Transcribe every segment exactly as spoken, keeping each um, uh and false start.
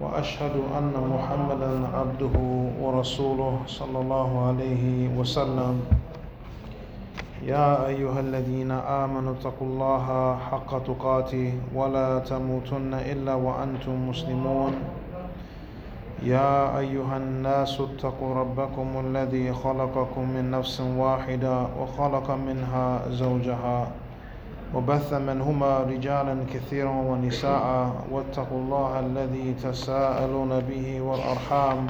وأشهد أن محمدا عبده ورسوله صلى الله عليه وسلم يا أيها الذين آمنوا اتقوا الله حق تقاته ولا تموتن إلا وأنتم مسلمون يا أيها الناس اتقوا ربكم الذي خلقكم من نفس واحدة وخلق منها زوجها وبث منهما رجالا كثيرا ونساء واتقوا الله الذي تساءلون به والأرحام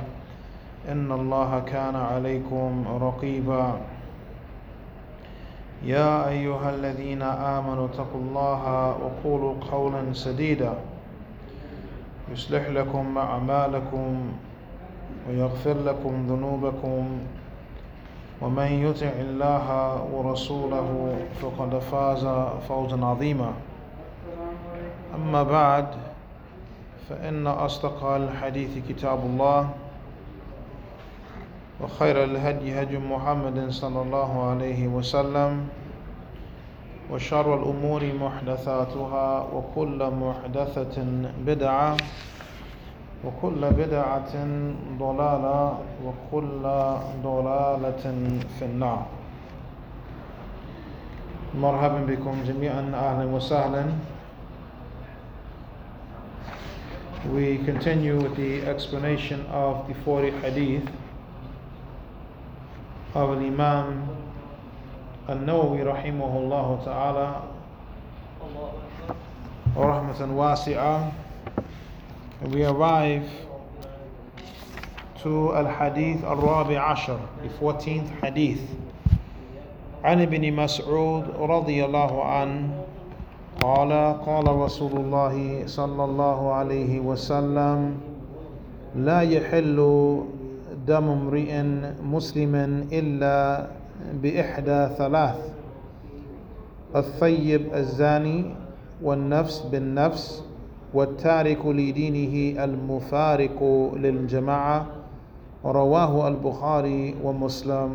إن الله كان عليكم رقيبا يا أيها الذين آمنوا اتقوا الله وقولوا قولا سديدا يصلح لكم أعمالكم ويغفر لكم ذنوبكم ومن يطع الله ورسوله فقد فاز فوزا عظيما أما بعد فإن أصدق الحديث كتاب الله وخير الهدي هدي محمد صلى الله عليه وسلم وشر الأمور محدثاتها وكل محدثة بدعة وكل بدعة ضلالة وكل ضلالة في النار. مرحبا بكم جميعا أهلا وسهلا. We continue with the explanation of the forty hadith of Imam al-Nawawi rahimahullah ta'ala rahmatan wasi'ah. And we arrive to al-Hadith al-Rabi Ashar, the fourteenth Hadith. عن ابن مسعود رضي الله عنه قال قال رسول الله صلى الله عليه وسلم لا يحل دم امرئ مسلم إلا بإحدى ثلاث الثيب الزاني والنفس بالنفس والتارك لدينه المفارق للجماعة رواه البخاري ومسلم.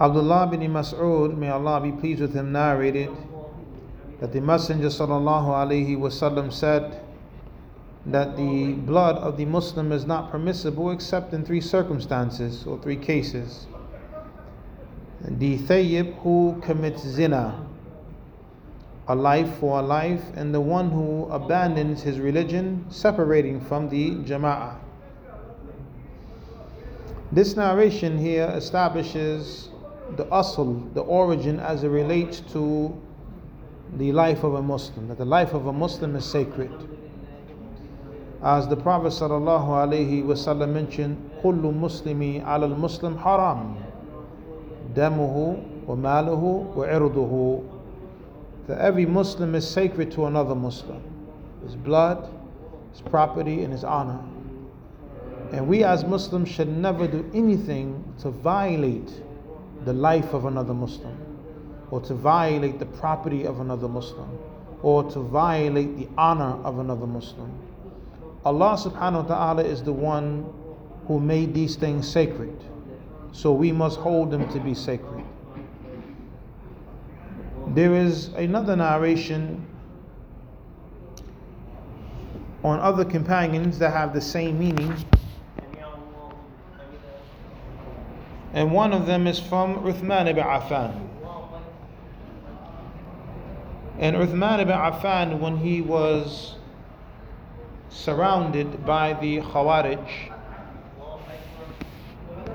Abdullah bin Mas'ud, may Allah be pleased with him, narrated that the Messenger sallallahu alaihi wasallam said that the blood of the Muslim is not permissible except in three circumstances or three cases. The thayyib who commits zina, a life for a life, and the one who abandons his religion, separating from the jama'ah. This narration here establishes the asl, the origin, as it relates to the life of a Muslim, that the life of a Muslim is sacred. As the Prophet sallallahu alaihi wasallam mentioned, kullu muslimi ala al-muslim haram, damuhu wa maluhu wa irduhu. That every Muslim is sacred to another Muslim, his blood, his property, and his honor. And we as Muslims should never do anything to violate the life of another Muslim, or to violate the property of another Muslim, or to violate the honor of another Muslim. Allah subhanahu wa ta'ala is the one who made these things sacred, so we must hold them to be sacred. There is another narration on other companions that have the same meaning, and one of them is from Uthman ibn Affan. And Uthman ibn Affan, when he was surrounded by the Khawarij,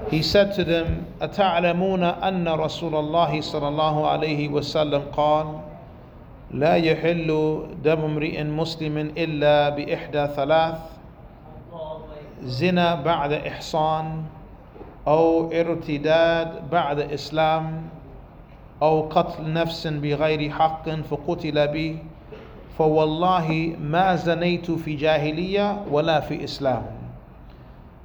he said to them, أَتَعْلَمُونَ أَنَّ رَسُولَ اللَّهِ صَلَى اللَّهُ عَلَيْهِ وَسَلَّمْ قَالَ لَا يَحِلُّ دَمُ امْرِئٍ مُسْلِمٍ إِلَّا بِإِحْدَى ثَلَاثٍ زِنَا بَعْدَ إِحْصَانٍ أَوْ إِرْتِدَادٍ بَعْدَ إِسْلَامٍ أَوْ قَتْلٍ نَفْسٍ بِغَيْرِ حَقٍّ فَقُتِلَ بِهِ فَوَاللَّهِ مَا زَنَيْتُ فِي جَاهِلِيَّةٍ وَلَا فِي إِسْلَامٍ.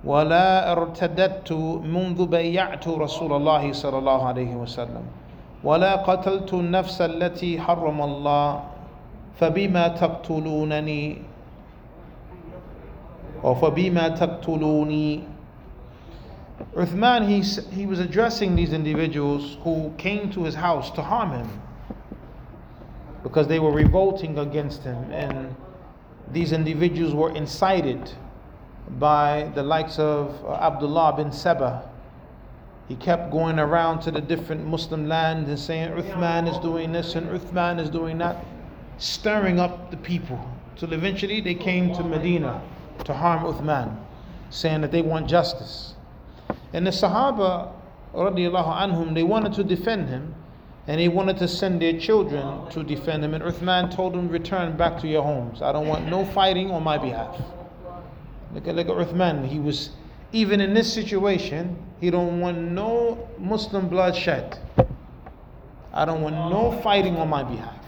ولا ارتدت منذ بيعت رسول الله صلى الله عليه وسلم ولا قتلت النفس التي حرم الله فبما تقتلونني or فبما تقتلوني. Uthman, he, he was addressing these individuals who came to his house to harm him because they were revolting against him, and these individuals were incited by the likes of Abdullah bin Saba. He kept going around to the different Muslim lands and saying Uthman is doing this and Uthman is doing that, stirring up the people, till eventually they came to Medina to harm Uthman, saying that they want justice. And the Sahaba radiallahu anhum, they wanted to defend him, and they wanted to send their children to defend him, and Uthman told them, return back to your homes, I don't want no fighting on my behalf. Look at, look at Uthman, he was, even in this situation, he don't want no Muslim blood shed. I don't want no fighting on my behalf.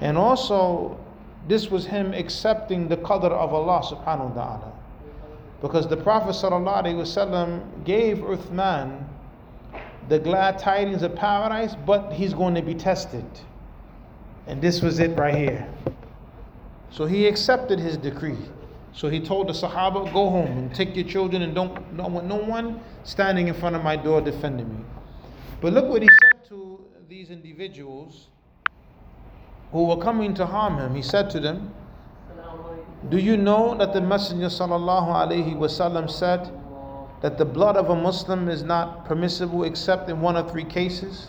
And also, this was him accepting the qadr of Allah subhanahu wa ta'ala, because the Prophet sallallahu alaihi wasallam gave Uthman the glad tidings of paradise, but he's going to be tested. And this was it right here. So he accepted his decree. So he told the Sahaba, go home and take your children, and don't, don't want no one standing in front of my door defending me. But look what he said to these individuals who were coming to harm him. He said to them, do you know that the Messenger sallallahu alaihi wasallam said that the blood of a Muslim is not permissible except in one of three cases: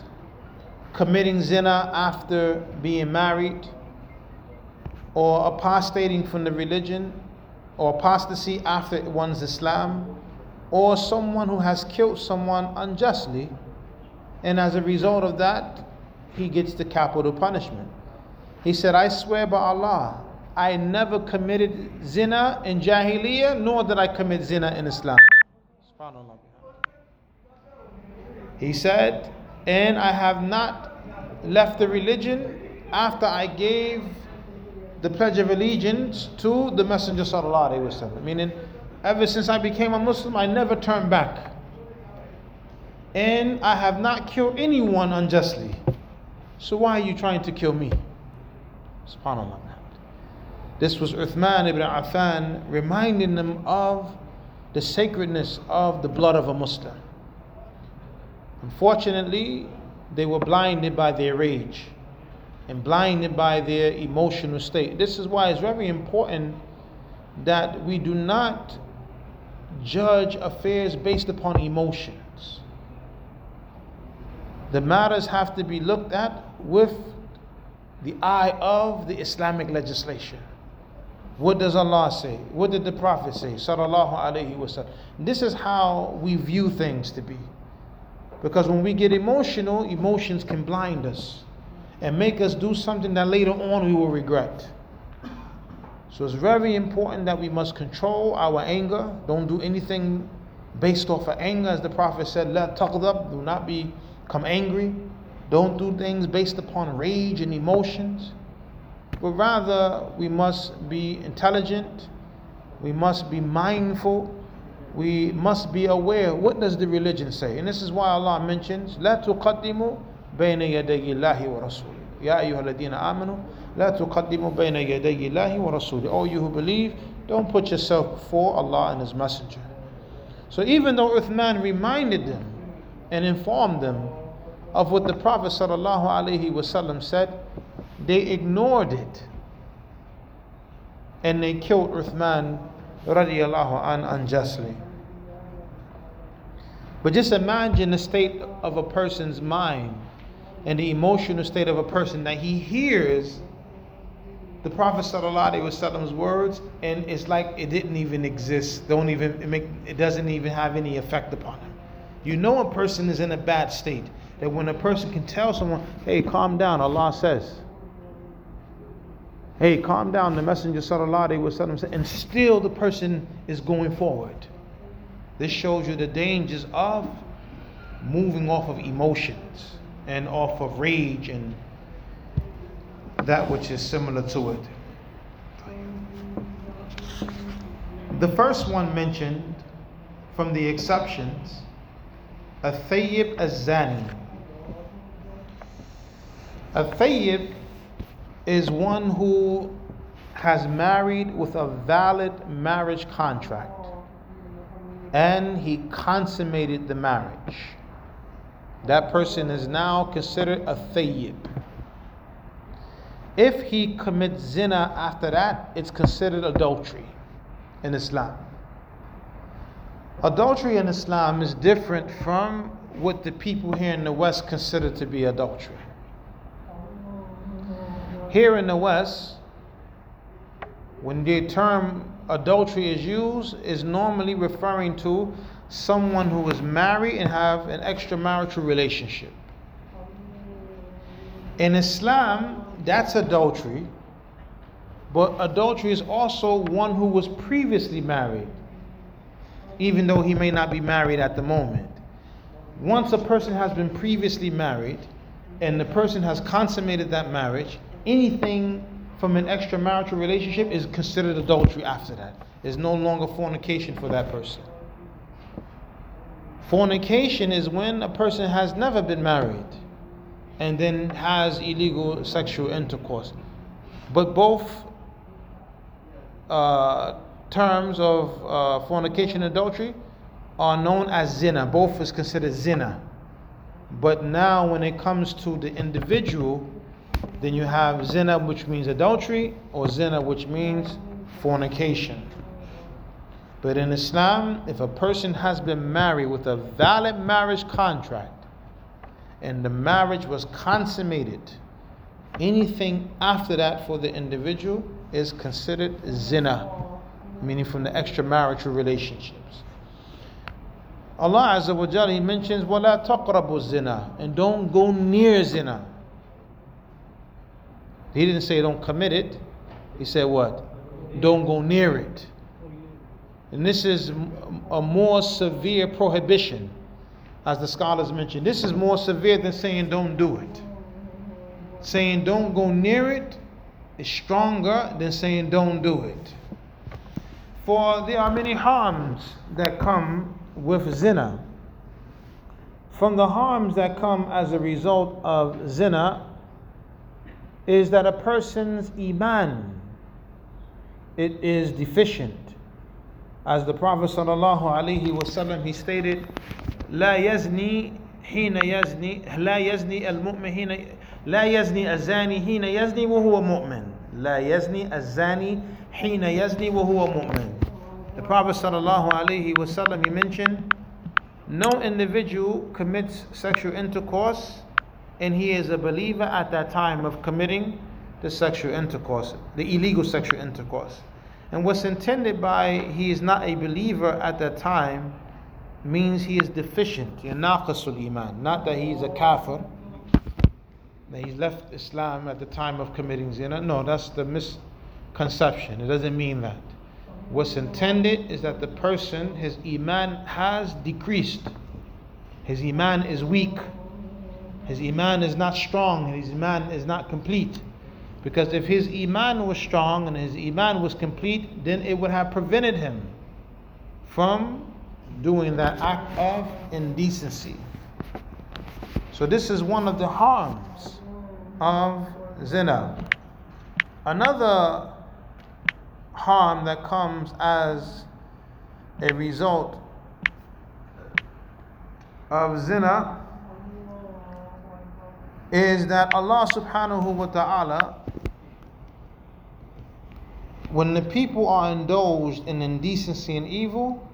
committing zina after being married, or apostating from the religion, or apostasy after one's Islam, or someone who has killed someone unjustly, and as a result of that, he gets the capital punishment. He said, I swear by Allah, I never committed zina in Jahiliyyah, nor did I commit zina in Islam. He said, and I have not left the religion after I gave the Pledge of Allegiance to the Messenger sallallahu alaihi wasallam. Meaning, ever since I became a Muslim, I never turned back. And I have not killed anyone unjustly. So why are you trying to kill me? SubhanAllah. This was Uthman ibn Affan reminding them of the sacredness of the blood of a Muslim. Unfortunately, they were blinded by their rage and blinded by their emotional state. This is why it's very important that we do not judge affairs based upon emotions. The matters have to be looked at with the eye of the Islamic legislation. What does Allah say? What did the Prophet say? Sallallahu alaihi wasallam. This is how we view things to be. Because when we get emotional, emotions can blind us and make us do something that later on we will regret. So it's very important that we must control our anger. Don't do anything based off of anger. As the Prophet said, La taghdab, do not be, become angry. Don't do things based upon rage and emotions. But rather, we must be intelligent. We must be mindful. We must be aware. What does the religion say? And this is why Allah mentions, La tuqaddimu bayna yaday Allahi wa rasulih. Ya ayyuhalladhina amanu la tuqaddimu bayna yaday Allahi wa rasulih. All you who believe, don't put yourself before Allah and His Messenger. So even though Uthman reminded them and informed them of what the Prophet sallallahu alaihi wasallam said, they ignored it, and they killed Uthman radiallahu an unjustly. But just imagine the state of a person's mind and the emotional state of a person that he hears the Prophet sallallahu alaihi wasallam's words, and it's like it didn't even exist. Don't even it, make, it doesn't even have any effect upon him. You know a person is in a bad state that when a person can tell someone, hey, calm down, Allah says. Hey, calm down, the Messenger sallallahu alaihi wasallam said, and still the person is going forward. This shows you the dangers of moving off of emotions and off of rage and that which is similar to it. The first one mentioned from the exceptions, al-thayyib al-zani. Al-thayyib is one who has married with a valid marriage contract and he consummated the marriage. That person is now considered a thayyib. If he commits zina after that, it's considered adultery in Islam. Adultery in Islam is different from what the people here in the West consider to be adultery. Here in the West, when the term adultery is used, is normally referring to someone who is married and have an extramarital relationship. In Islam, that's adultery, but adultery is also one who was previously married, even though he may not be married at the moment. Once a person has been previously married and the person has consummated that marriage, anything from an extramarital relationship is considered adultery after that. It's no longer fornication for that person. Fornication is when a person has never been married and then has illegal sexual intercourse. But both uh, terms of uh, fornication and adultery are known as zina. Both is considered zina. But now when it comes to the individual, then you have zina, which means adultery, or zina, which means fornication. But in Islam, if a person has been married with a valid marriage contract and the marriage was consummated, anything after that for the individual is considered zina, meaning from the extramarital relationships. Allah Azza wa Jalla, He mentions, وَلَا تَقْرَبُوا zina, and don't go near zina. He didn't say don't commit it. He said what? Don't go near it. And this is a more severe prohibition, as the scholars mentioned. This is more severe than saying don't do it. Saying don't go near it is stronger than saying don't do it. For there are many harms that come with zina. From the harms that come as a result of zina is that a person's iman, it is deficient. As the Prophet sallallahu alaihi wasallam, he stated, "La yazni hina yazni, la yazni al-mu'min hina, la yazni az-zani hina yazni wa huwa mu'min, la yazni az-zani hina yazni wa huwa mu'min." The Prophet sallallahu alaihi wasallam, he mentioned, no individual commits sexual intercourse, and he is a believer at that time of committing the sexual intercourse, the illegal sexual intercourse. And what's intended by he is not a believer at that time means he is deficient, yanaqisul iman. Not that he is a kafir, that he's left Islam at the time of committing zina. No, that's the misconception. It doesn't mean that. What's intended is that the person, his iman has decreased. His iman is weak. His iman is not strong. His iman is not complete. Because if his iman was strong and his iman was complete, then it would have prevented him from doing that act of indecency. So this is one of the harms of zina. Another harm that comes as a result of zina is that Allah subhanahu wa ta'ala, when the people are indulged in indecency and evil,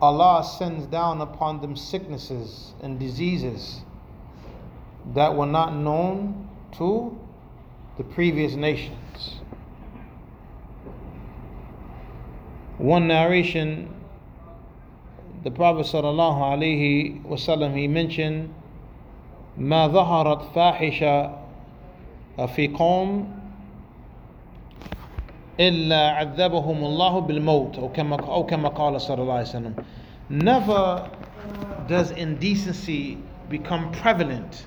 Allah sends down upon them sicknesses and diseases that were not known to the previous nations. One narration, the Prophet sallallahu alaihi wasallam, he mentioned, ما ظهرت فاحشة في قوم إلا عذبهم الله بالموت أو كما أو كما قال صلى الله عليه وسلم. Never does indecency become prevalent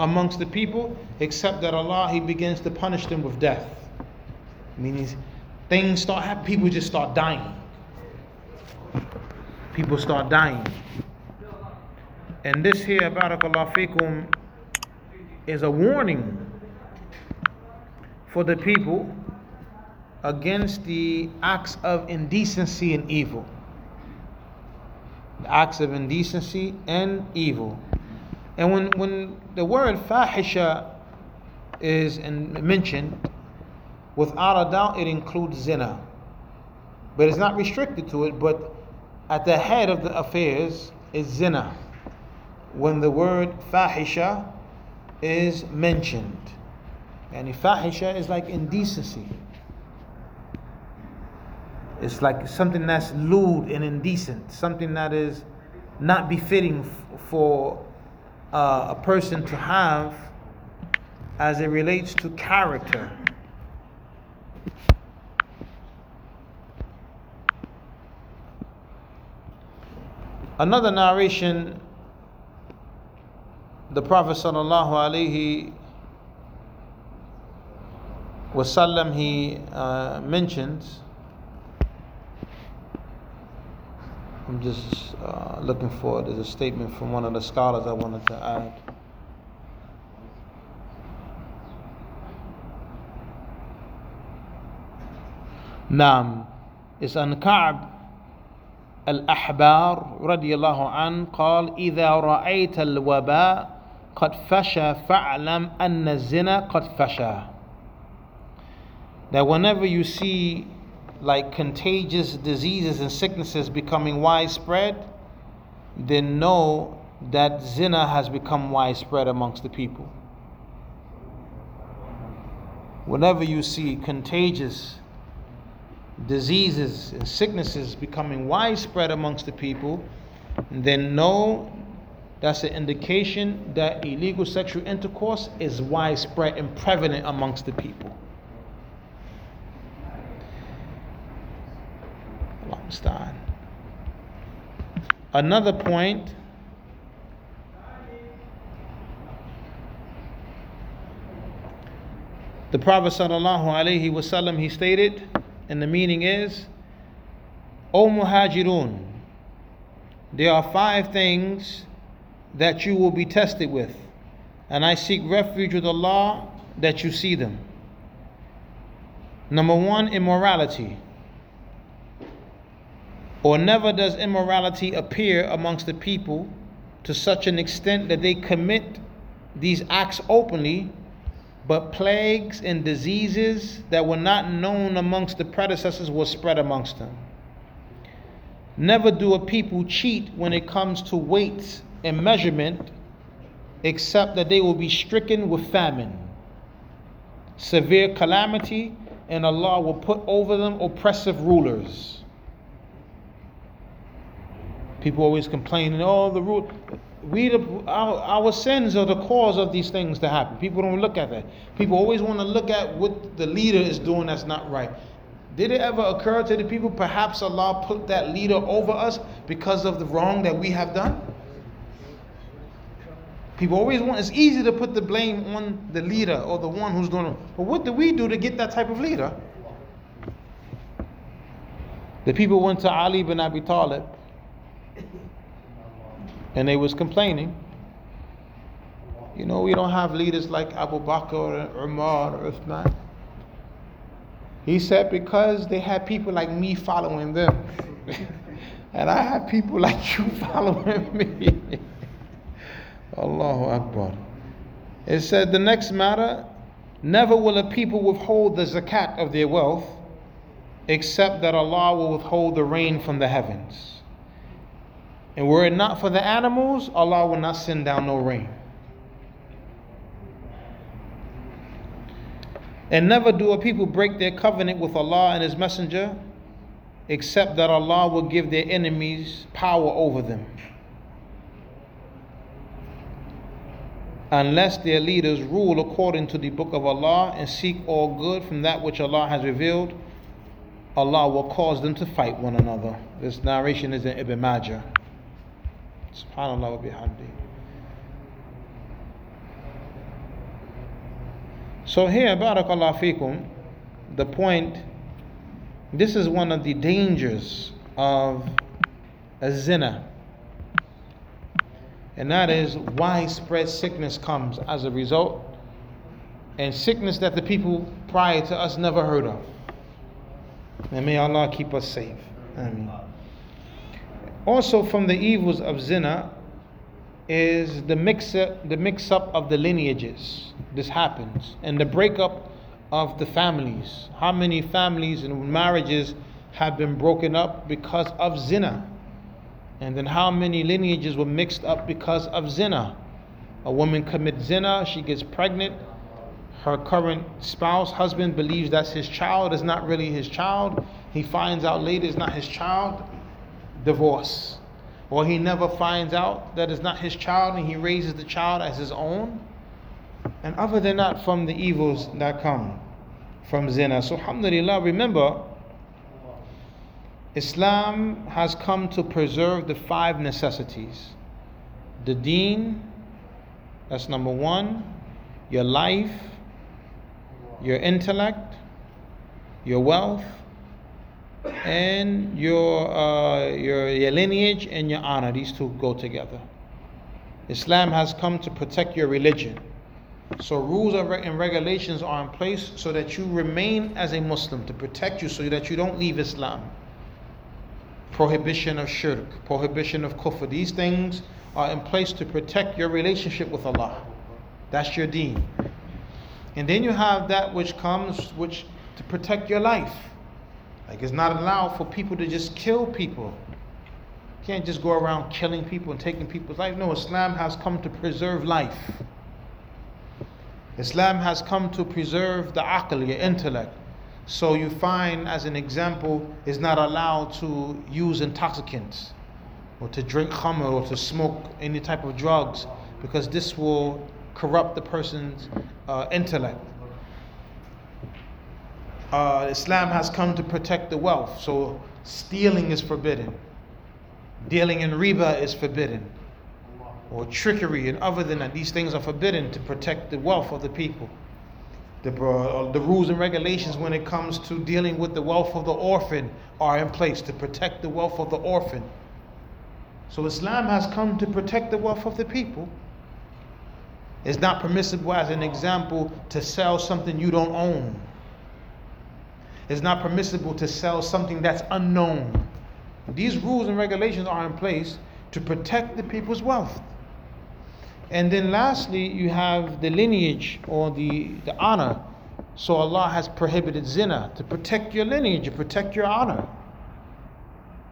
amongst the people except that Allah, He begins to punish them with death. Meaning things start happening, people just start dying. People start dying. And this here, barakallahu fikum, is a warning for the people against the acts of indecency and evil. The acts of indecency and evil. And when, when the word fahisha is in, mentioned, without a doubt it includes zina. But it's not restricted to it, but at the head of the affairs is zina. When the word fahisha is mentioned. And fahisha is like indecency. It's like something that's lewd and indecent, something that is not befitting f- for uh, a person to have as it relates to character. Another narration, the Prophet sallallahu alaihi wasallam, he uh, mentions, I'm just uh, looking for it. There's a statement from one of the scholars I wanted to add. Naam. It's an Ka'ab Al-Ahbar radiyallahu an قال إذا رأيت الوباء قد فشى فاعلم أن الزنا قد فشى. That whenever you see like contagious diseases and sicknesses becoming widespread, then know that zina has become widespread amongst the people. Whenever you see contagious diseases and sicknesses becoming widespread amongst the people, then know that's an indication that illegal sexual intercourse is widespread and prevalent amongst the people. Another point, the Prophet sallallahu alaihi wasallam, he stated, and the meaning is, O Muhajirun, there are five things that you will be tested with, and I seek refuge with Allah that you see them. Number one, immorality. Or never does immorality appear amongst the people to such an extent that they commit these acts openly, but plagues and diseases that were not known amongst the predecessors will spread amongst them. Never do a people cheat when it comes to weights and measurement, except that they will be stricken with famine, severe calamity, and Allah will put over them oppressive rulers. People always complaining, oh, the root, we, the, our, our sins are the cause of these things to happen. People don't look at that. People always want to look at what the leader is doing that's not right. Did it ever occur to the people, perhaps Allah put that leader over us because of the wrong that we have done? People always want, it's easy to put the blame on the leader or the one who's doing it. But what do we do to get that type of leader? The people went to Ali ibn Abi Talib, and they was complaining, you know, we don't have leaders like Abu Bakr or Umar or Uthman. He said, because they had people like me following them. And I have people like you following me. Allahu Akbar. It said, the next matter, never will a people withhold the zakat of their wealth, except that Allah will withhold the rain from the heavens. And were it not for the animals, Allah will not send down no rain. And never do a people break their covenant with Allah and His Messenger, except that Allah will give their enemies power over them, unless their leaders rule according to the book of Allah and seek all good from that which Allah has revealed. Allah will cause them to fight one another. This narration is in Ibn Majah. SubhanAllah wa bihamdi. So here, barakallahu fikum, the point This is one of the dangers of a zina, and that is widespread sickness comes as a result, and sickness that the people prior to us never heard of. And may Allah keep us safe. Ameen. Also from the evils of zina is the mix up, the mix up of the lineages. This happens, and the breakup of the families. How many families and marriages have been broken up because of zina? And then how many lineages were mixed up because of zina? A woman commits zina, she gets pregnant, her current spouse, husband, believes that's his child, it's not really his child, he finds out later it's not his child, divorce. Or he never finds out that it's not his child and he raises the child as his own. And other than that, from the evils that come from zina. So alhamdulillah, remember, Islam has come to preserve the five necessities. The deen, that's number one. Your life, your intellect, your wealth, and your, uh, your your lineage and your honor. These two go together. Islam has come to protect your religion. So rules and regulations are in place so that you remain as a Muslim, to protect you so that you don't leave Islam. Prohibition of shirk, prohibition of kufr. These things are in place to protect your relationship with Allah. That's your deen. And then you have that which comes which to protect your life. Like, it's not allowed for people to just kill people. You can't just go around killing people and taking people's life. No, Islam has come to preserve life. Islam has come to preserve the aql, your intellect. So you find, as an example, it's not allowed to use intoxicants or to drink khamr or to smoke any type of drugs, because this will corrupt the person's uh, intellect. Uh, Islam has come to protect the wealth, so stealing is forbidden. Dealing in riba is forbidden, or trickery, and other than that, these things are forbidden to protect the wealth of the people. The, uh, the rules and regulations when it comes to dealing with the wealth of the orphan are in place to protect the wealth of the orphan. So Islam has come to protect the wealth of the people. It's not permissible, as an example, to sell something you don't own. It's not permissible to sell something that's unknown. These rules and regulations are in place to protect the people's wealth. And then lastly, you have the lineage or the, the honor. So Allah has prohibited zina to protect your lineage, to protect your honor.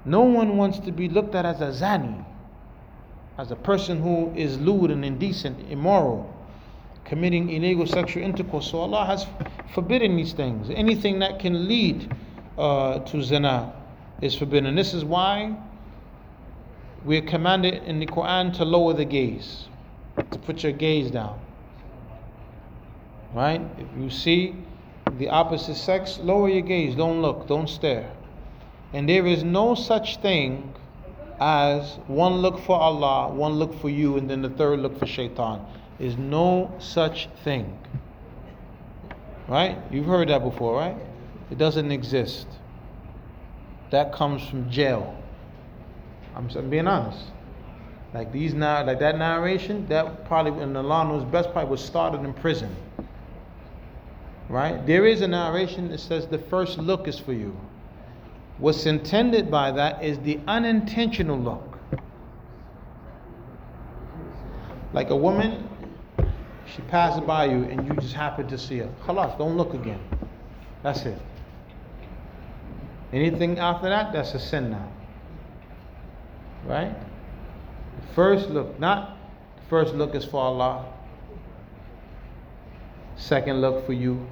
No one wants to be looked at as a zani, as a person who is lewd and indecent, immoral, committing illegal sexual intercourse. So Allah has forbidden these things. Anything that can lead uh, to zina is forbidden. This is why we are commanded in the Quran to lower the gaze, to put your gaze down. Right? If you see the opposite sex, lower your gaze, don't look, don't stare. And there is no such thing as one look for Allah, one look for you, and then the third look for shaitan. There's no such thing. Right? You've heard that before, right? It doesn't exist. That comes from jail. I'm, I'm being honest. Like these now, like that narration, that probably in Allah knows best, probably was started in prison. Right? There is a narration that says the first look is for you. What's intended by that is the unintentional look. Like a woman, she passes by you and you just happen to see her. Khalas, don't look again. That's it. Anything after that, that's a sin now. Right? First look, not first look is for Allah, second look for you,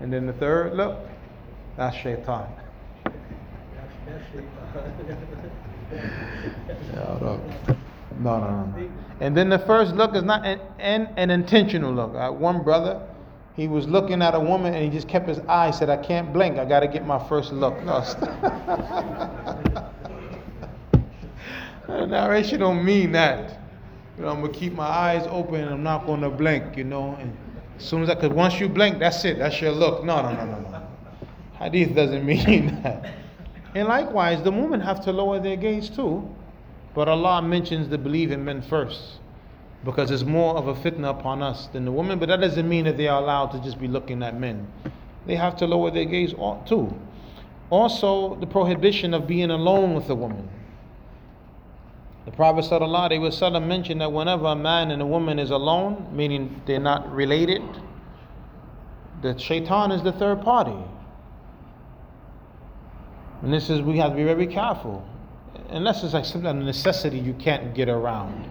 and then the third look, that's shaitan. no, no, no. And then the first look is not an, an, an intentional look. Right? One brother, he was looking at a woman and he just kept his eye, said, I can't blink, I got to get my first look. No. The narration don't mean that. You know, I'm gonna keep my eyes open and I'm not gonna blink, you know. And as soon as I, cause once you blink, that's it, that's your look. No, no, no, no, no. Hadith doesn't mean that. And likewise, the women have to lower their gaze too. But Allah mentions the believe in men first, because it's more of a fitna upon us than the women. But that doesn't mean that they are allowed to just be looking at men. They have to lower their gaze too. Also, the prohibition of being alone with a woman. The Prophet ﷺ mentioned that whenever a man and a woman is alone, meaning they're not related, that shaitan is the third party. And this is, we have to be very careful. Unless it's like some necessity you can't get around.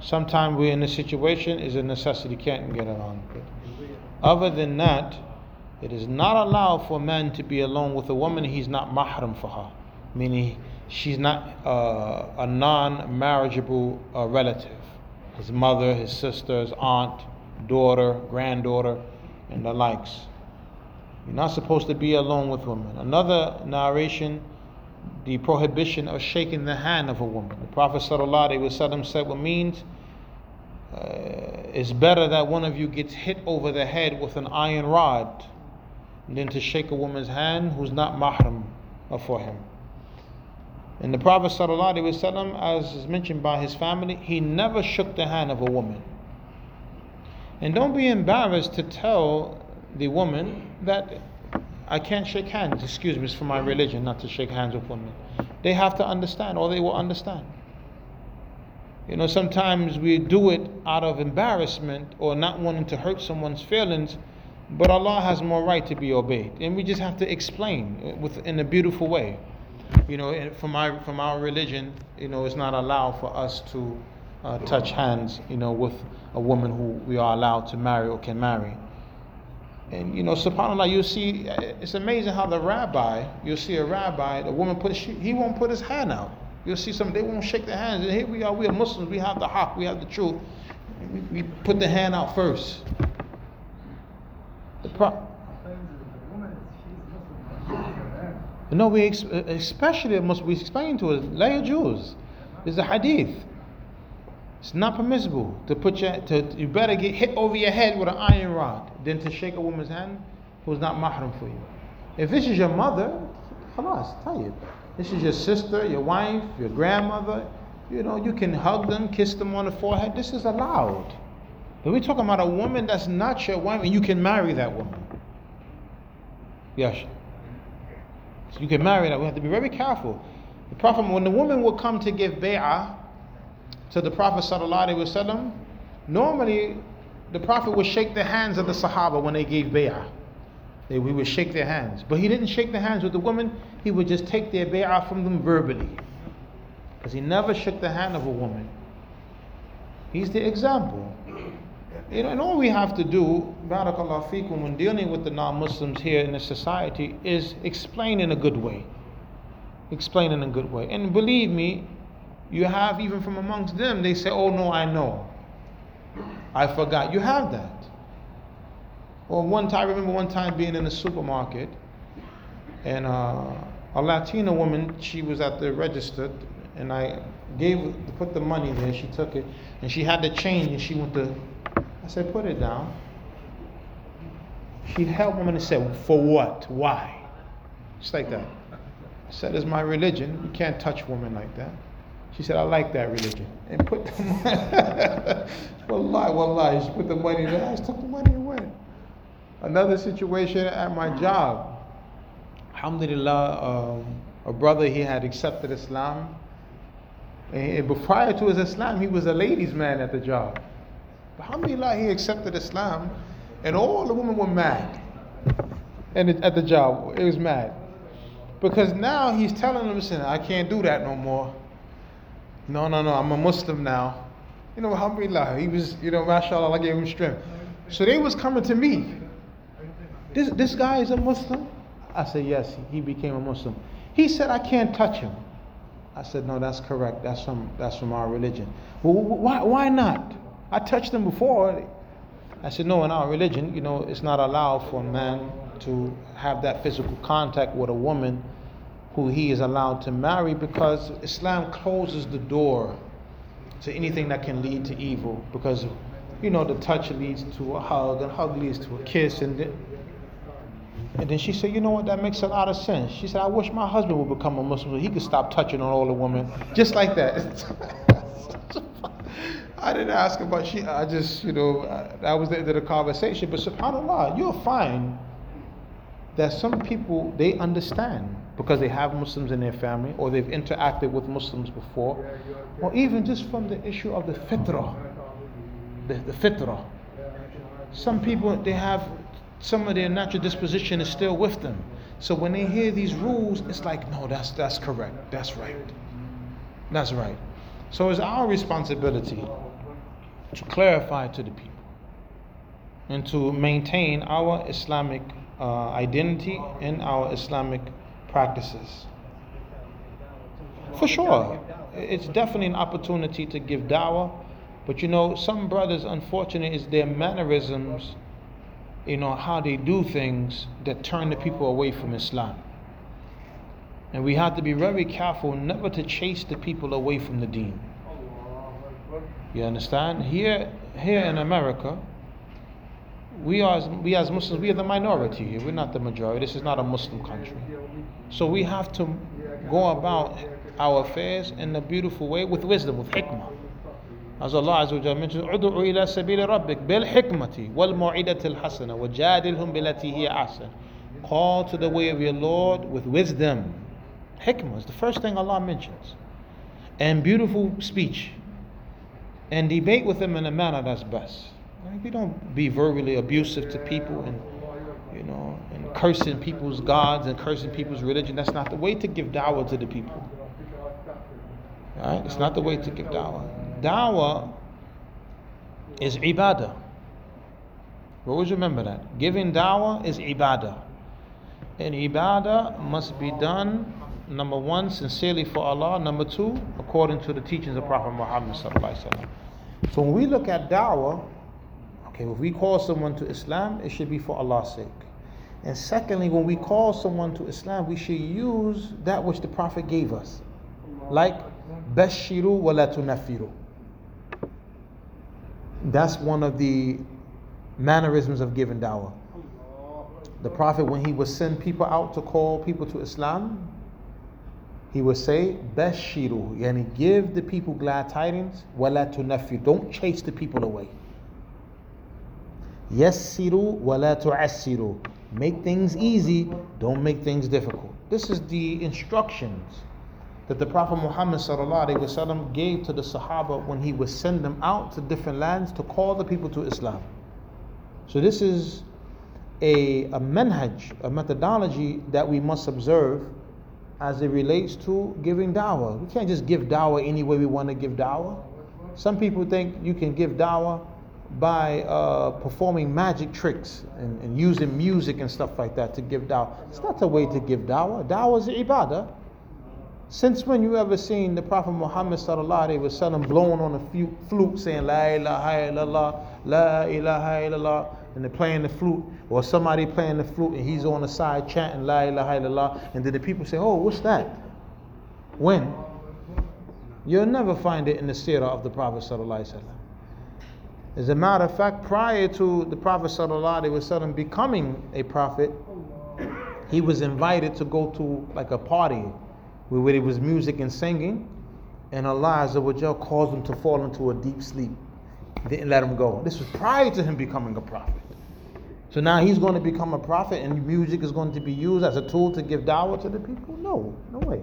Sometimes we're in a situation, is a necessity, can't get around. Other than that, it is not allowed for a man to be alone with a woman. He's not mahram for her, meaning she's not uh, a non-marriageable uh, relative. His mother, his sister, his aunt, daughter, granddaughter, and the likes. You're not supposed to be alone with women. Another narration, the prohibition of shaking the hand of a woman. The Prophet ﷺ said what means, uh, it's better that one of you gets hit over the head with an iron rod than to shake a woman's hand who's not mahram for him. And the Prophet ﷺ, as is mentioned by his family, he never shook the hand of a woman. And don't be embarrassed to tell the woman that I can't shake hands, excuse me, it's for my religion not to shake hands with women. They have to understand, or they will understand. You know, sometimes we do it out of embarrassment or not wanting to hurt someone's feelings, but Allah has more right to be obeyed. And we just have to explain with, in a beautiful way. You know, from our, from our religion, you know, it's not allowed for us to uh, touch hands, you know, with a woman who we are allowed to marry or can marry. And, you know, subhanAllah, you see, it's amazing how the rabbi, you'll see a rabbi, the woman, put, she, he won't put his hand out. You'll see some, they won't shake their hands. And here we are, we are Muslims, we have the haq, we have the truth. We, we put the hand out first. The pro- No, we ex- especially must we explain to us, lay Jews, is a hadith. It's not permissible to put your, to, you better get hit over your head with an iron rod than to shake a woman's hand who's not mahram for you. If this is your mother, khalas, tell you. This is your sister, your wife, your grandmother, you know, you can hug them, kiss them on the forehead. This is allowed. But we're talking about a woman that's not your wife and you can marry that woman. Yes. So you can marry that. We have to be very careful. The Prophet, when the woman would come to give bay'ah to the Prophet ﷺ, normally the Prophet would shake the hands of the Sahaba when they gave bay'ah. They, we would shake their hands. But he didn't shake the hands with the woman. He would just take their bay'ah from them verbally. Because he never shook the hand of a woman. He's the example. You know, and all we have to do, barakallahu fikum, when dealing with the non-Muslims here in this society, is explain in a good way. Explain in a good way. And believe me, you have even from amongst them, they say, oh no, I know. I forgot. You have that. Or one time, I remember one time being in a supermarket, and uh, a Latina woman, she was at the register, and I gave, put the money there, she took it, and she had the change, and she went to, I said, put it down. She held woman and said, for what? Why? Just like that. I said, it's my religion. You can't touch women like that. She said, I like that religion. And put the money. Wallahi, wallahi. She put the money there. I just took the money away. Another situation at my job. Alhamdulillah, um, a brother, he had accepted Islam. And, but prior to his Islam, he was a ladies' man at the job. Alhamdulillah, he accepted Islam, and all the women were mad. And it, at the job, it was mad. Because now he's telling them, listen, I can't do that no more. No, no, no, I'm a Muslim now. You know, alhamdulillah, he was, you know, mashallah, I gave him strength. So they was coming to me. This, this guy is a Muslim? I said, yes, he became a Muslim. He said, I can't touch him. I said, no, that's correct. That's from, that's from our religion. Well, why, why not? I touched them before. I said, no, in our religion, you know, it's not allowed for a man to have that physical contact with a woman who he is allowed to marry, because Islam closes the door to anything that can lead to evil. Because, you know, the touch leads to a hug, and hug leads to a kiss. And And then she said, you know what, that makes a lot of sense. She said, I wish my husband would become a Muslim so he could stop touching on all the women. Just like that. I didn't ask her, but she, I just, you know, I, that was the end of the conversation. But subhanAllah, you'll find that some people, they understand because they have Muslims in their family or they've interacted with Muslims before. Or even just from the issue of the fitrah. The, the fitrah. Some people, they have... some of their natural disposition is still with them. So when they hear these rules, it's like, no, that's that's correct. That's right. That's right. So it's our responsibility to clarify to the people and to maintain our Islamic uh, identity and our Islamic practices. For sure, it's definitely an opportunity to give dawah. But you know, some brothers, unfortunately, is their mannerisms, you know, how they do things that turn the people away from Islam. And we have to be very careful never to chase the people away from the deen. You understand? Here here in America, we are we as Muslims, we are the minority here. We're not the majority. This is not a Muslim country. So we have to go about our affairs in a beautiful way with wisdom, with hikmah. As Allah Azza wa Jalla mentions, "Udu'u ila sabili rabbik bil hikmati wal mu'idatil hasana wajadilhum billati hiya ahsan." Call to the way of your Lord with wisdom. Hikmah is the first thing Allah mentions, and beautiful speech, and debate with them in a manner that's best. Like, we don't be verbally abusive to people, and you know, and cursing people's gods and cursing people's religion. That's not the way to give da'wah to the people. All right, it's not the way to give da'wah. Dawah is ibadah. We always remember that. Giving dawah is ibadah. And ibadah must be done, number one, sincerely for Allah. Number two, according to the teachings of Prophet Muhammad sallallahu alaihi wasallam. So when we look at dawah, okay, if we call someone to Islam, it should be for Allah's sake. And secondly, when we call someone to Islam, we should use that which the Prophet gave us. Like, bashiru wa la tunafiru. That's one of the mannerisms of giving dawah. The Prophet, when he would send people out to call people to Islam, he would say, Bashiru, yani give the people glad tidings, wa la tunafiru. Don't chase the people away. Yassiru wa la tu'assiru. Make things easy, don't make things difficult. This is the instructions that the Prophet Muhammad sallallahu alaihi wasallam gave to the Sahaba when he would send them out to different lands to call the people to Islam. So this is a, a manhaj, a methodology that we must observe as it relates to giving dawah. We can't just give dawah any way we want to give dawah. Some people think you can give dawah by uh, performing magic tricks and, and using music and stuff like that to give dawah. It's not the way to give dawah. Dawah is ibadah. Since when you ever seen the Prophet Muhammad sallallahu alaihi wasallam blowing on a flute saying la ilaha illallah, la ilaha illallah, and they're playing the flute, or somebody playing the flute and he's on the side chanting la ilaha illallah, and then the people say, oh, what's that? When? You'll never find it in the seerah of the Prophet sallallahu alaihi wasallam. As a matter of fact, prior to the Prophet sallallahu alaihi wasallam becoming a prophet, he was invited to go to like a party where it was music and singing, and Allah Azza wa Jal caused him to fall into a deep sleep. Didn't let him go. This was prior to him becoming a prophet. So now he's going to become a prophet and music is going to be used as a tool to give dawah to the people? No, no way.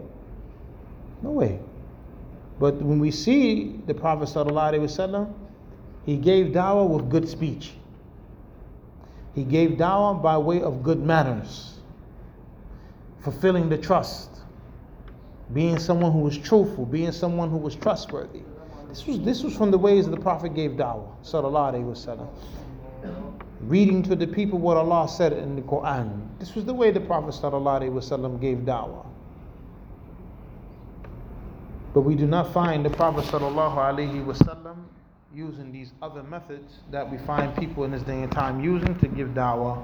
No way. But when we see the Prophet sallallahu alaihi wasallam, he gave dawah with good speech. He gave dawah by way of good manners, fulfilling the trust, being someone who was truthful, being someone who was trustworthy. This was this was from the ways that the Prophet gave dawah, sallallahu alaihi wasallam. Reading to the people what Allah said in the Quran. This was the way the Prophet sallallahu alaihi wasallam gave dawah. But we do not find the Prophet sallallahu alaihi wasallam using these other methods that we find people in this day and time using to give dawah.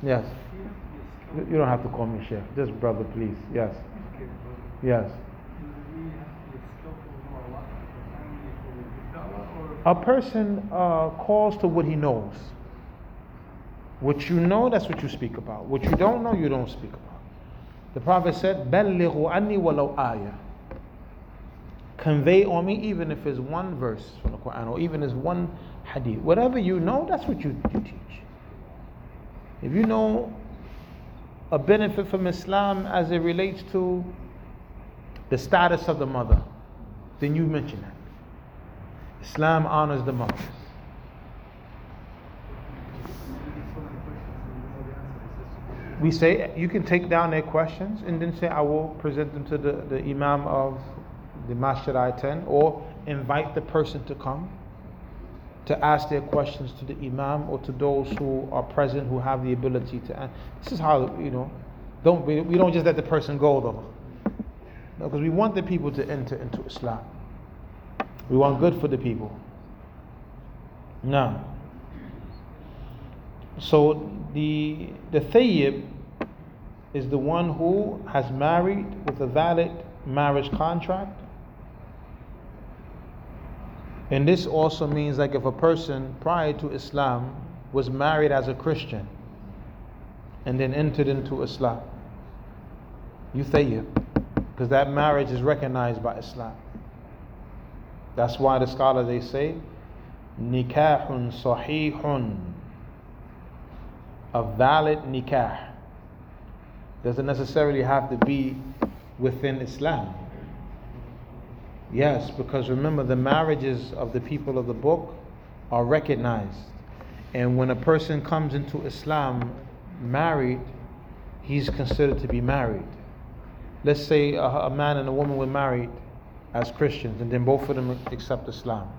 Yes. You don't have to call me Sheikh. Just brother, please. Yes. Yes. A person uh, calls to what he knows. What you know, that's what you speak about. What you don't know, you don't speak about. The Prophet said, "Ballighu anni walau ayah." Convey on me, even if it's one verse from the Quran, or even it's one hadith. Whatever you know, that's what you, you teach. If you know a benefit from Islam as it relates to the status of the mother, then you mention it. Islam honors the mothers. We say, you can take down their questions and then say, I will present them to the, the imam of the masjid I attend, or invite the person to come to ask their questions to the imam or to those who are present who have the ability to answer. This is how, you know, don't we, we don't just let the person go though. No, because we want the people to enter into Islam. We want good for the people. No. So the the thayyib is the one who has married with a valid marriage contract. And this also means, like, if a person prior to Islam was married as a Christian and then entered into Islam, you thayyib, because that marriage is recognized by Islam. That's why the scholars, they say, nikahun sahihun, a valid nikah. Doesn't necessarily have to be within Islam. Yes, because remember, the marriages of the people of the book are recognized. And when a person comes into Islam married, he's considered to be married. Let's say a, a man and a woman were married as Christians, and then both of them accept Islam.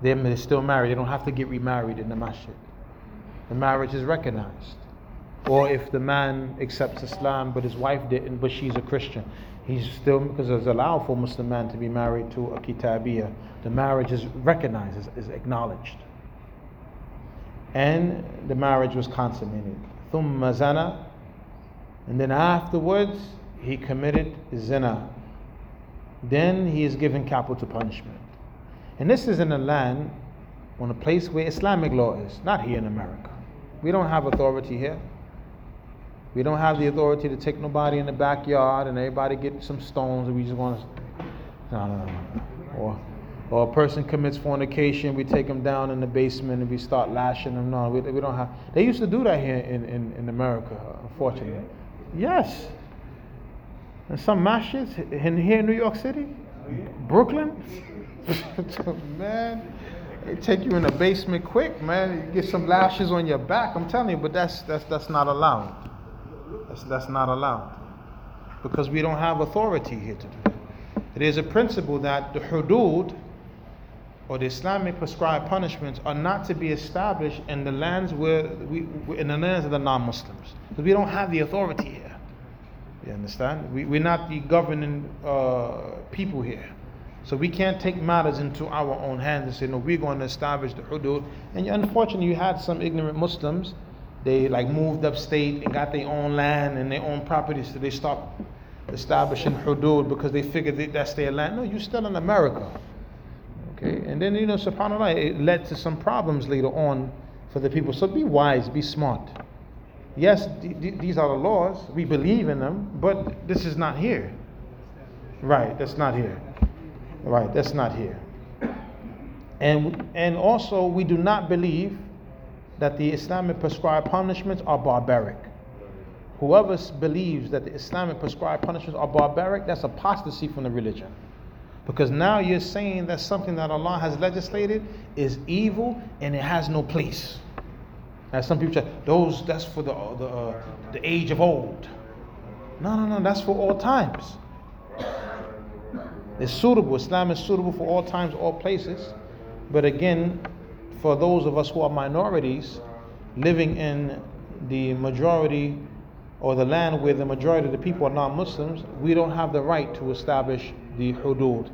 They're, they're still married. They don't have to get remarried in the masjid. The marriage is recognized. Or if the man accepts Islam but his wife didn't, but she's a Christian, he's still, because it's allowed for a Muslim man to be married to a kitabiyah, the marriage is recognized, is, is acknowledged. And the marriage was consummated. Thumma zana, and then afterwards he committed zina. Then he is given capital punishment. And this is in a land, on a place where Islamic law is, not here in America. We don't have authority here. We don't have the authority to take nobody in the backyard and everybody get some stones and we just want to... No, no, no, no. Or, or a person commits fornication, we take them down in the basement and we start lashing them. No, we, we don't have... They used to do that here in, in, in America, unfortunately. Yes. And some masjids in, here in New York City, Brooklyn. Man, they take you in the basement quick, man. You get some lashes on your back, I'm telling you, but that's that's that's not allowed. That's not allowed, because we don't have authority here to do that. It is a principle that the hudud, or the Islamic prescribed punishments, are not to be established in the lands where we, in the lands of the non-Muslims, because we don't have the authority here. You understand? We, we're not the governing uh, people here, so we can't take matters into our own hands and say, no, we're going to establish the hudud. And unfortunately, you had some ignorant Muslims. They like moved upstate and got their own land and their own property, so they stopped establishing hudud because they figured that that's their land. No, you're still in America. Okay, and then, you know, subhanAllah, it led to some problems later on for the people. So be wise, be smart. Yes, d- d- these are the laws, we believe in them, but this is not here. Right, that's not here. Right, that's not here. And and also, we do not believe that the Islamic prescribed punishments are barbaric. Whoever believes that the Islamic prescribed punishments are barbaric, that's apostasy from the religion. Because now you're saying that something that Allah has legislated is evil and it has no place. As some people say, those, that's for the the, uh, the age of old. No, no, no, that's for all times. It's suitable, Islam is suitable for all times, all places. But again, for those of us who are minorities living in the majority, or the land where the majority of the people are non-Muslims, we don't have the right to establish the hudud.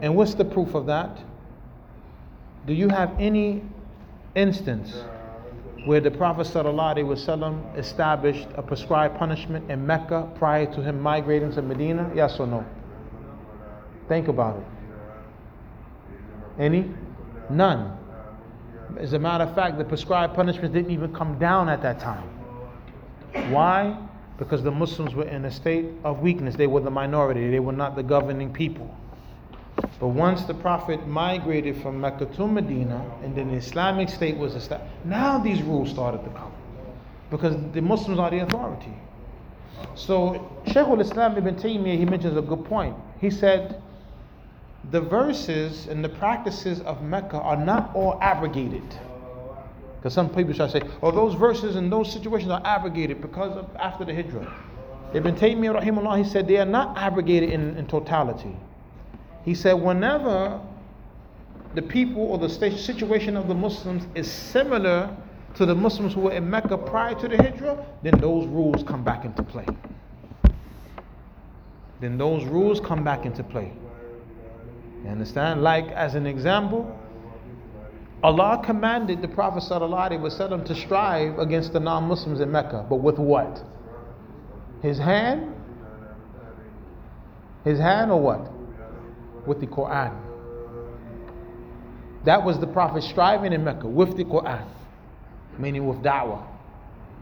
And what's the proof of that? Do you have any instance where the Prophet ﷺ established a prescribed punishment in Mecca prior to him migrating to Medina? Yes or no? Think about it. Any? None. As a matter of fact, the prescribed punishments didn't even come down at that time. Why? Because the Muslims were in a state of weakness. They were the minority. They were not the governing people. But once the Prophet migrated from Mecca to Medina, and then the Islamic state was established, now these rules started to come. Because the Muslims are the authority. So Shaykh al-Islam ibn Taymiyyah, he mentions a good point. He said, the verses and the practices of Mecca are not all abrogated. Because some people try to say, oh, those verses and those situations are abrogated because of after the Hijrah. Ibn Taymiyyah, rahimahullah, he said they are not abrogated in, in totality. He said whenever the people or the situation of the Muslims is similar to the Muslims who were in Mecca prior to the Hijrah, then those rules come back into play. Then those rules come back into play. You understand? Like, as an example, Allah commanded the Prophet ﷺ to strive against the non-Muslims in Mecca. But with what? His hand? His hand or what? With the Quran. That was the Prophet striving in Mecca, with the Quran. Meaning with da'wah.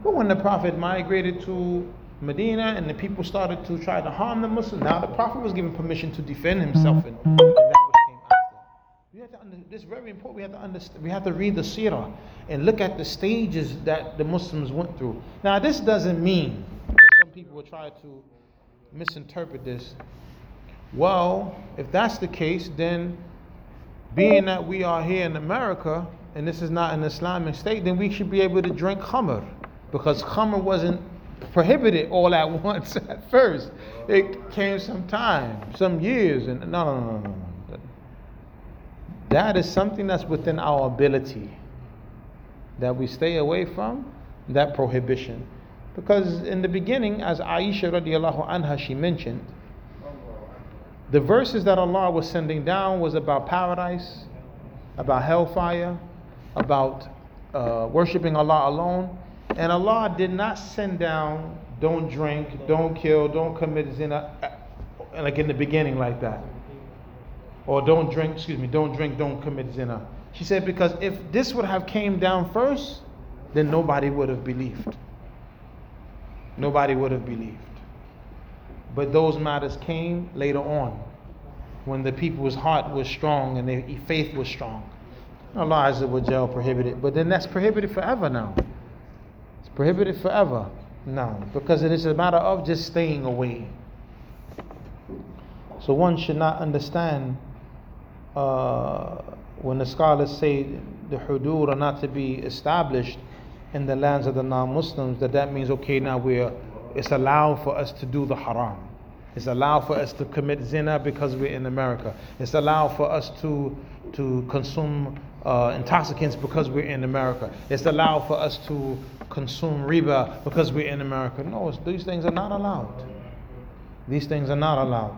But when the Prophet migrated to Medina and the people started to try to harm the Muslims, now the Prophet was given permission to defend himself, and, and that was came after. We have to under, this is very important. We have to understand. We have to read the seerah and look at the stages that the Muslims went through. Now, this doesn't mean that some people will try to misinterpret this. Well, if that's the case, then being that we are here in America, and this is not an Islamic state, then we should be able to drink khamr, because khamr wasn't prohibited all at once at first. It came some time, some years, and no, no, no, no, no. That is something that's within our ability that we stay away from, that prohibition. Because in the beginning, as Aisha radiallahu anha, she mentioned, the verses that Allah was sending down was about paradise, about hellfire, about uh, worshiping Allah alone. And Allah did not send down, don't drink, don't kill, don't commit zina, like in the beginning like that. Or don't drink, excuse me, don't drink, don't commit zina. She said, because if this would have came down first, then nobody would have believed. Nobody would have believed. But those matters came later on, when the people's heart was strong and their faith was strong. Allah Azza wa Jal prohibited. But then that's prohibited forever now. It's prohibited forever now. Because it is a matter of just staying away. So one should not understand uh, when the scholars say the hudur are not to be established in the lands of the non-Muslims, that that means, okay, now we're it's allowed for us to do the haram. It's allowed for us to commit zina because we're in America. It's allowed for us to to consume uh, intoxicants because we're in America. It's allowed for us to consume riba because we're in America. No, it's, these things are not allowed. These things are not allowed.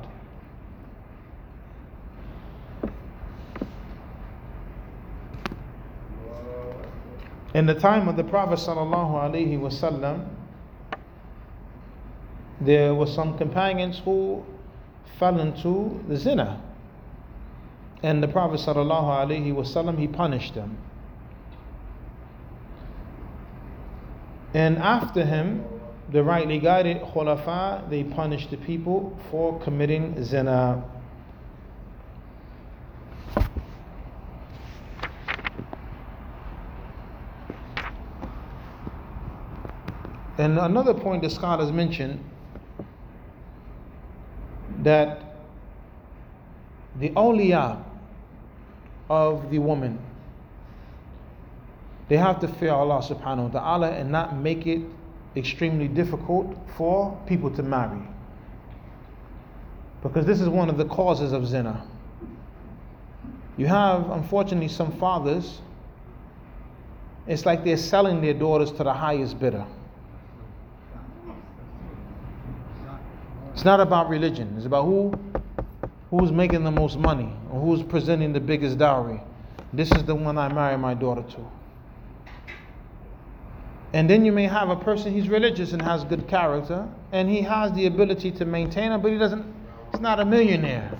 In the time of the Prophet sallallahu alaihi wasallam, there were some companions who fell into the zina, and the Prophet sallallahu alaihi wasallam, he punished them. And after him, the rightly guided khulafa, they punished the people for committing zina. And another point the scholars mentioned, that the awliya of the woman, they have to fear Allah subhanahu wa ta'ala and not make it extremely difficult for people to marry. Because this is one of the causes of zina. You have, unfortunately, some fathers, it's like they're selling their daughters to the highest bidder. It's not about religion. It's about who, who's making the most money, or who's presenting the biggest dowry. This is the one I marry my daughter to. And then you may have a person, he's religious and has good character, and he has the ability to maintain her, but he doesn't, he's not a millionaire.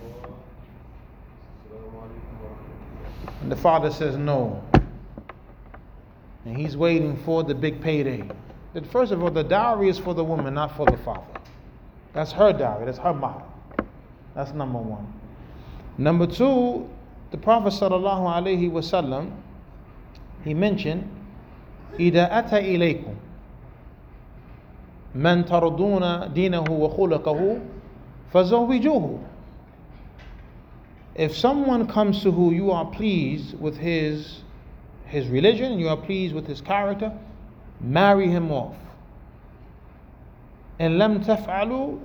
And the father says, no, and he's waiting for the big payday. That first of all, the dowry is for the woman, not for the father. That's her dowry, that's her mahr. That's number one. Number two, the Prophet sallallahu alaihi wasallam, he mentioned, إِذَا أَتَى إِلَيْكُمْ مَنْ تَرْضُونَ دِينَهُ وَخُلَقَهُ فَزَوِّجُوهُ. If someone comes to who you are pleased with his his religion, and you are pleased with his character, marry him off. And لَمْ تَفْعَلُوا,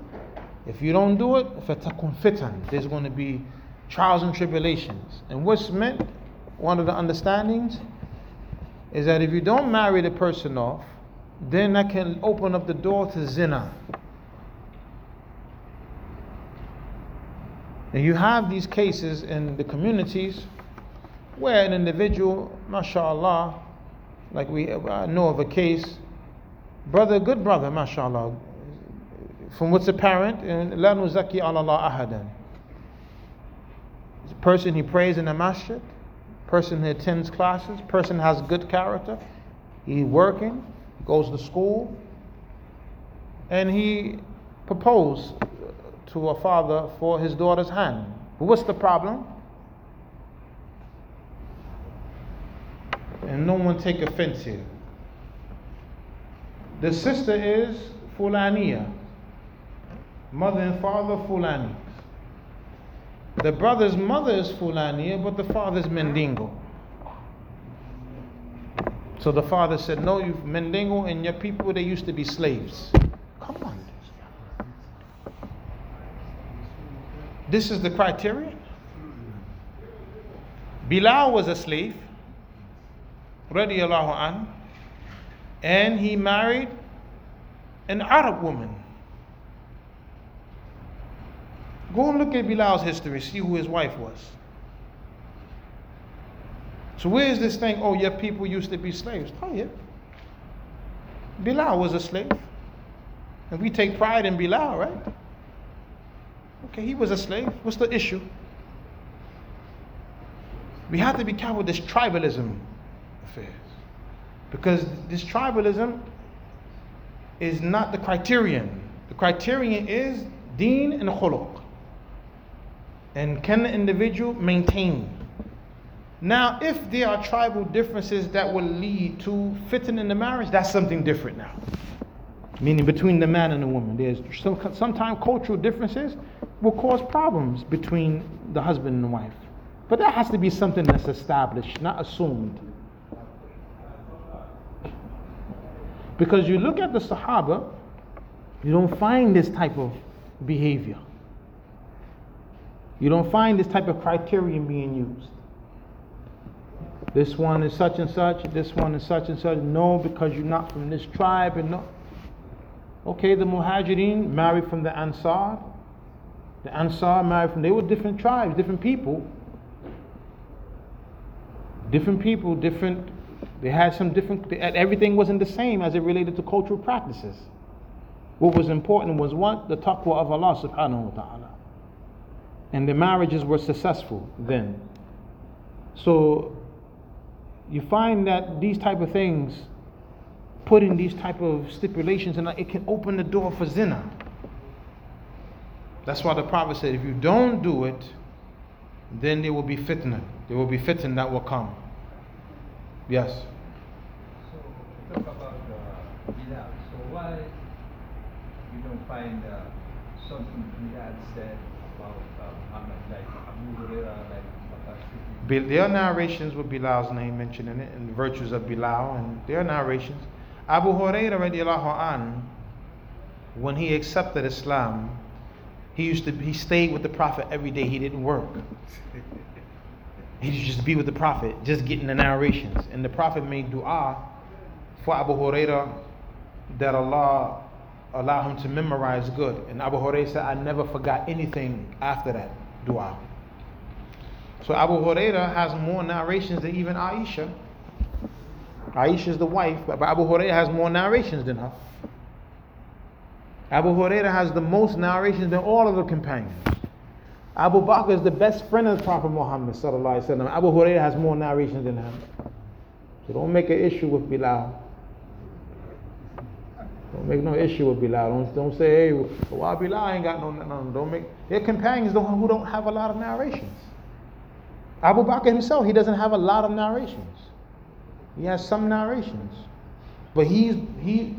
if you don't do it, فَتَكُنْ فِتَنْ, there's going to be trials and tribulations. And what's meant, one of the understandings, is that if you don't marry the person off, then that can open up the door to zina. And you have these cases in the communities where an individual, mashallah, like we I know of a case, brother, good brother, mashallah, from what's apparent, and la nuzaki ala Allah ahadan. Person he prays in the masjid, person who attends classes, person has good character, he working, goes to school, and he proposed to a father for his daughter's hand. But what's the problem? And no one take offense here. The sister is Fulaniya, mother and father Fulani. The brother's mother is Fulaniya, but the father's Mendingo. So the father said, no, you Mendingo and your people, they used to be slaves. Come on. This is the criteria. Bilal was a slave, radiallahu anhu, and he married an Arab woman. Go and look at Bilal's history, see who his wife was. So where is this thing, oh, your people used to be slaves? Oh, yeah. Bilal was a slave. And we take pride in Bilal, right? Okay, he was a slave. What's the issue? We have to be careful with this tribalism affairs. Because this tribalism is not the criterion. The criterion is deen and khuluq. And can the individual maintain? Now, if there are tribal differences that will lead to fitting in the marriage, that's something different now. Meaning between the man and the woman. There's some, sometimes cultural differences will cause problems between the husband and the wife. But that has to be something that's established, not assumed. Because you look at the Sahaba, you don't find this type of behavior. You don't find this type of criterion being used. This one is such and such, this one is such and such. No, because you're not from this tribe. And no. Okay, the Muhajirin married from the Ansar. The Ansar married from, they were different tribes, different people. Different people, different, they had some different, everything wasn't the same as it related to cultural practices. What was important was what? The taqwa of Allah subhanahu wa ta'ala. And the marriages were successful then. So you find that these type of things, putting these type of stipulations, and it can open the door for zina. That's why the Prophet said, if you don't do it, then there will be fitna. There will be fitna that will come. Yes. So talk about uh, Bilal. So why you don't find uh, something Bilal said about Muhammad, like Abu Hurayra, like Bakr? There are narrations with Bilal's name mentioned in it, and the virtues of Bilal, and there are narrations. Abu Hurayra radiallahu an, when he accepted Islam, he used to he stayed with the Prophet every day. He didn't work. He used to just be with the Prophet, just getting the narrations. And the Prophet made dua for Abu Hurayra that Allah allow him to memorize good. And Abu Hurayra said, I never forgot anything after that dua. So Abu Hurayra has more narrations than even Aisha. Aisha is the wife, but Abu Hurayra has more narrations than her. Abu Hurayra has the most narrations than all of the companions. Abu Bakr is the best friend of the Prophet Muhammad sallallahu alaihi wasallam. Abu Hurayra has more narrations than him. So don't make an issue with Bilal. Don't make no issue with Bilal. Don't, don't say, hey, why Bilal ain't got no, no, don't make, their companions don't, who don't have a lot of narrations. Abu Bakr himself, he doesn't have a lot of narrations. He has some narrations. But he's, he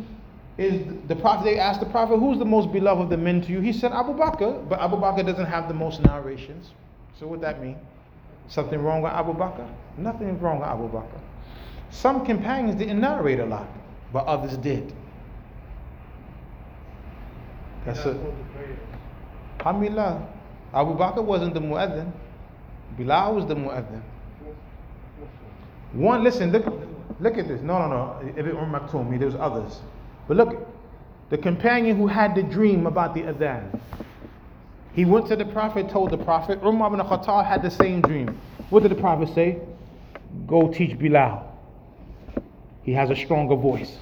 is, the Prophet, they asked the Prophet, who's the most beloved of the men to you? He said Abu Bakr, but Abu Bakr doesn't have the most narrations. So what that mean? Something wrong with Abu Bakr? Nothing wrong with Abu Bakr. Some companions didn't narrate a lot, but others did. That's it. Alhamdulillah, Abu Bakr wasn't the mu'adhin. Bilal was the mu'adhin. One, listen, look, look at this. No, no, no. Ibn Maktoum, there's others. But look, the companion who had the dream about the adhan. He went to the Prophet, told the Prophet. Umar ibn al-Khattab had the same dream. What did the Prophet say? Go teach Bilal. He has a stronger voice.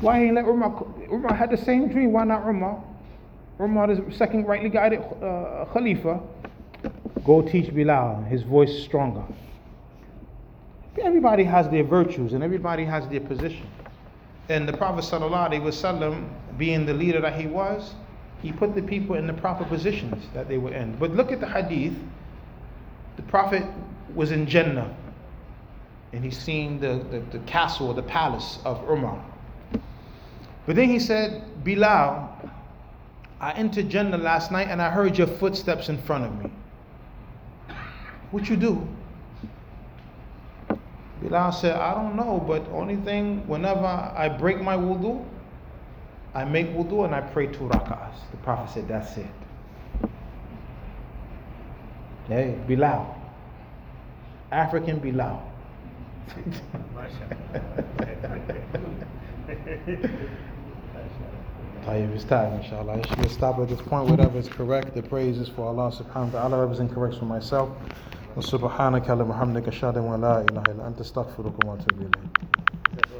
Why ain't let Umar? Umar had the same dream. Why not Umar? Umar is second rightly guided uh, Khalifa. Go teach Bilal. His voice is stronger. Everybody has their virtues and everybody has their position. And the Prophet sallallahu alaihi wasallam, being the leader that he was, he put the people in the proper positions that they were in. But look at the hadith. The Prophet was in Jannah, and he seen the, the, the castle or the palace of Umar. But then he said, Bilal, I entered Jannah last night and I heard your footsteps in front of me. What you do? Bilal said, I don't know, but only thing, whenever I break my wudu, I make wudu and I pray two rak'ahs. The Prophet said, that's it. Hey, Bilal. African Bilal. It's time, inshallah. I should stop at this point. Whatever is correct, the praise is for Allah subhanahu wa ta'ala. Whatever is incorrect for myself. Subhanaka wa bihamdika ashhadu an la ilaha illa anta astaghfiruka wa atubu ilayk.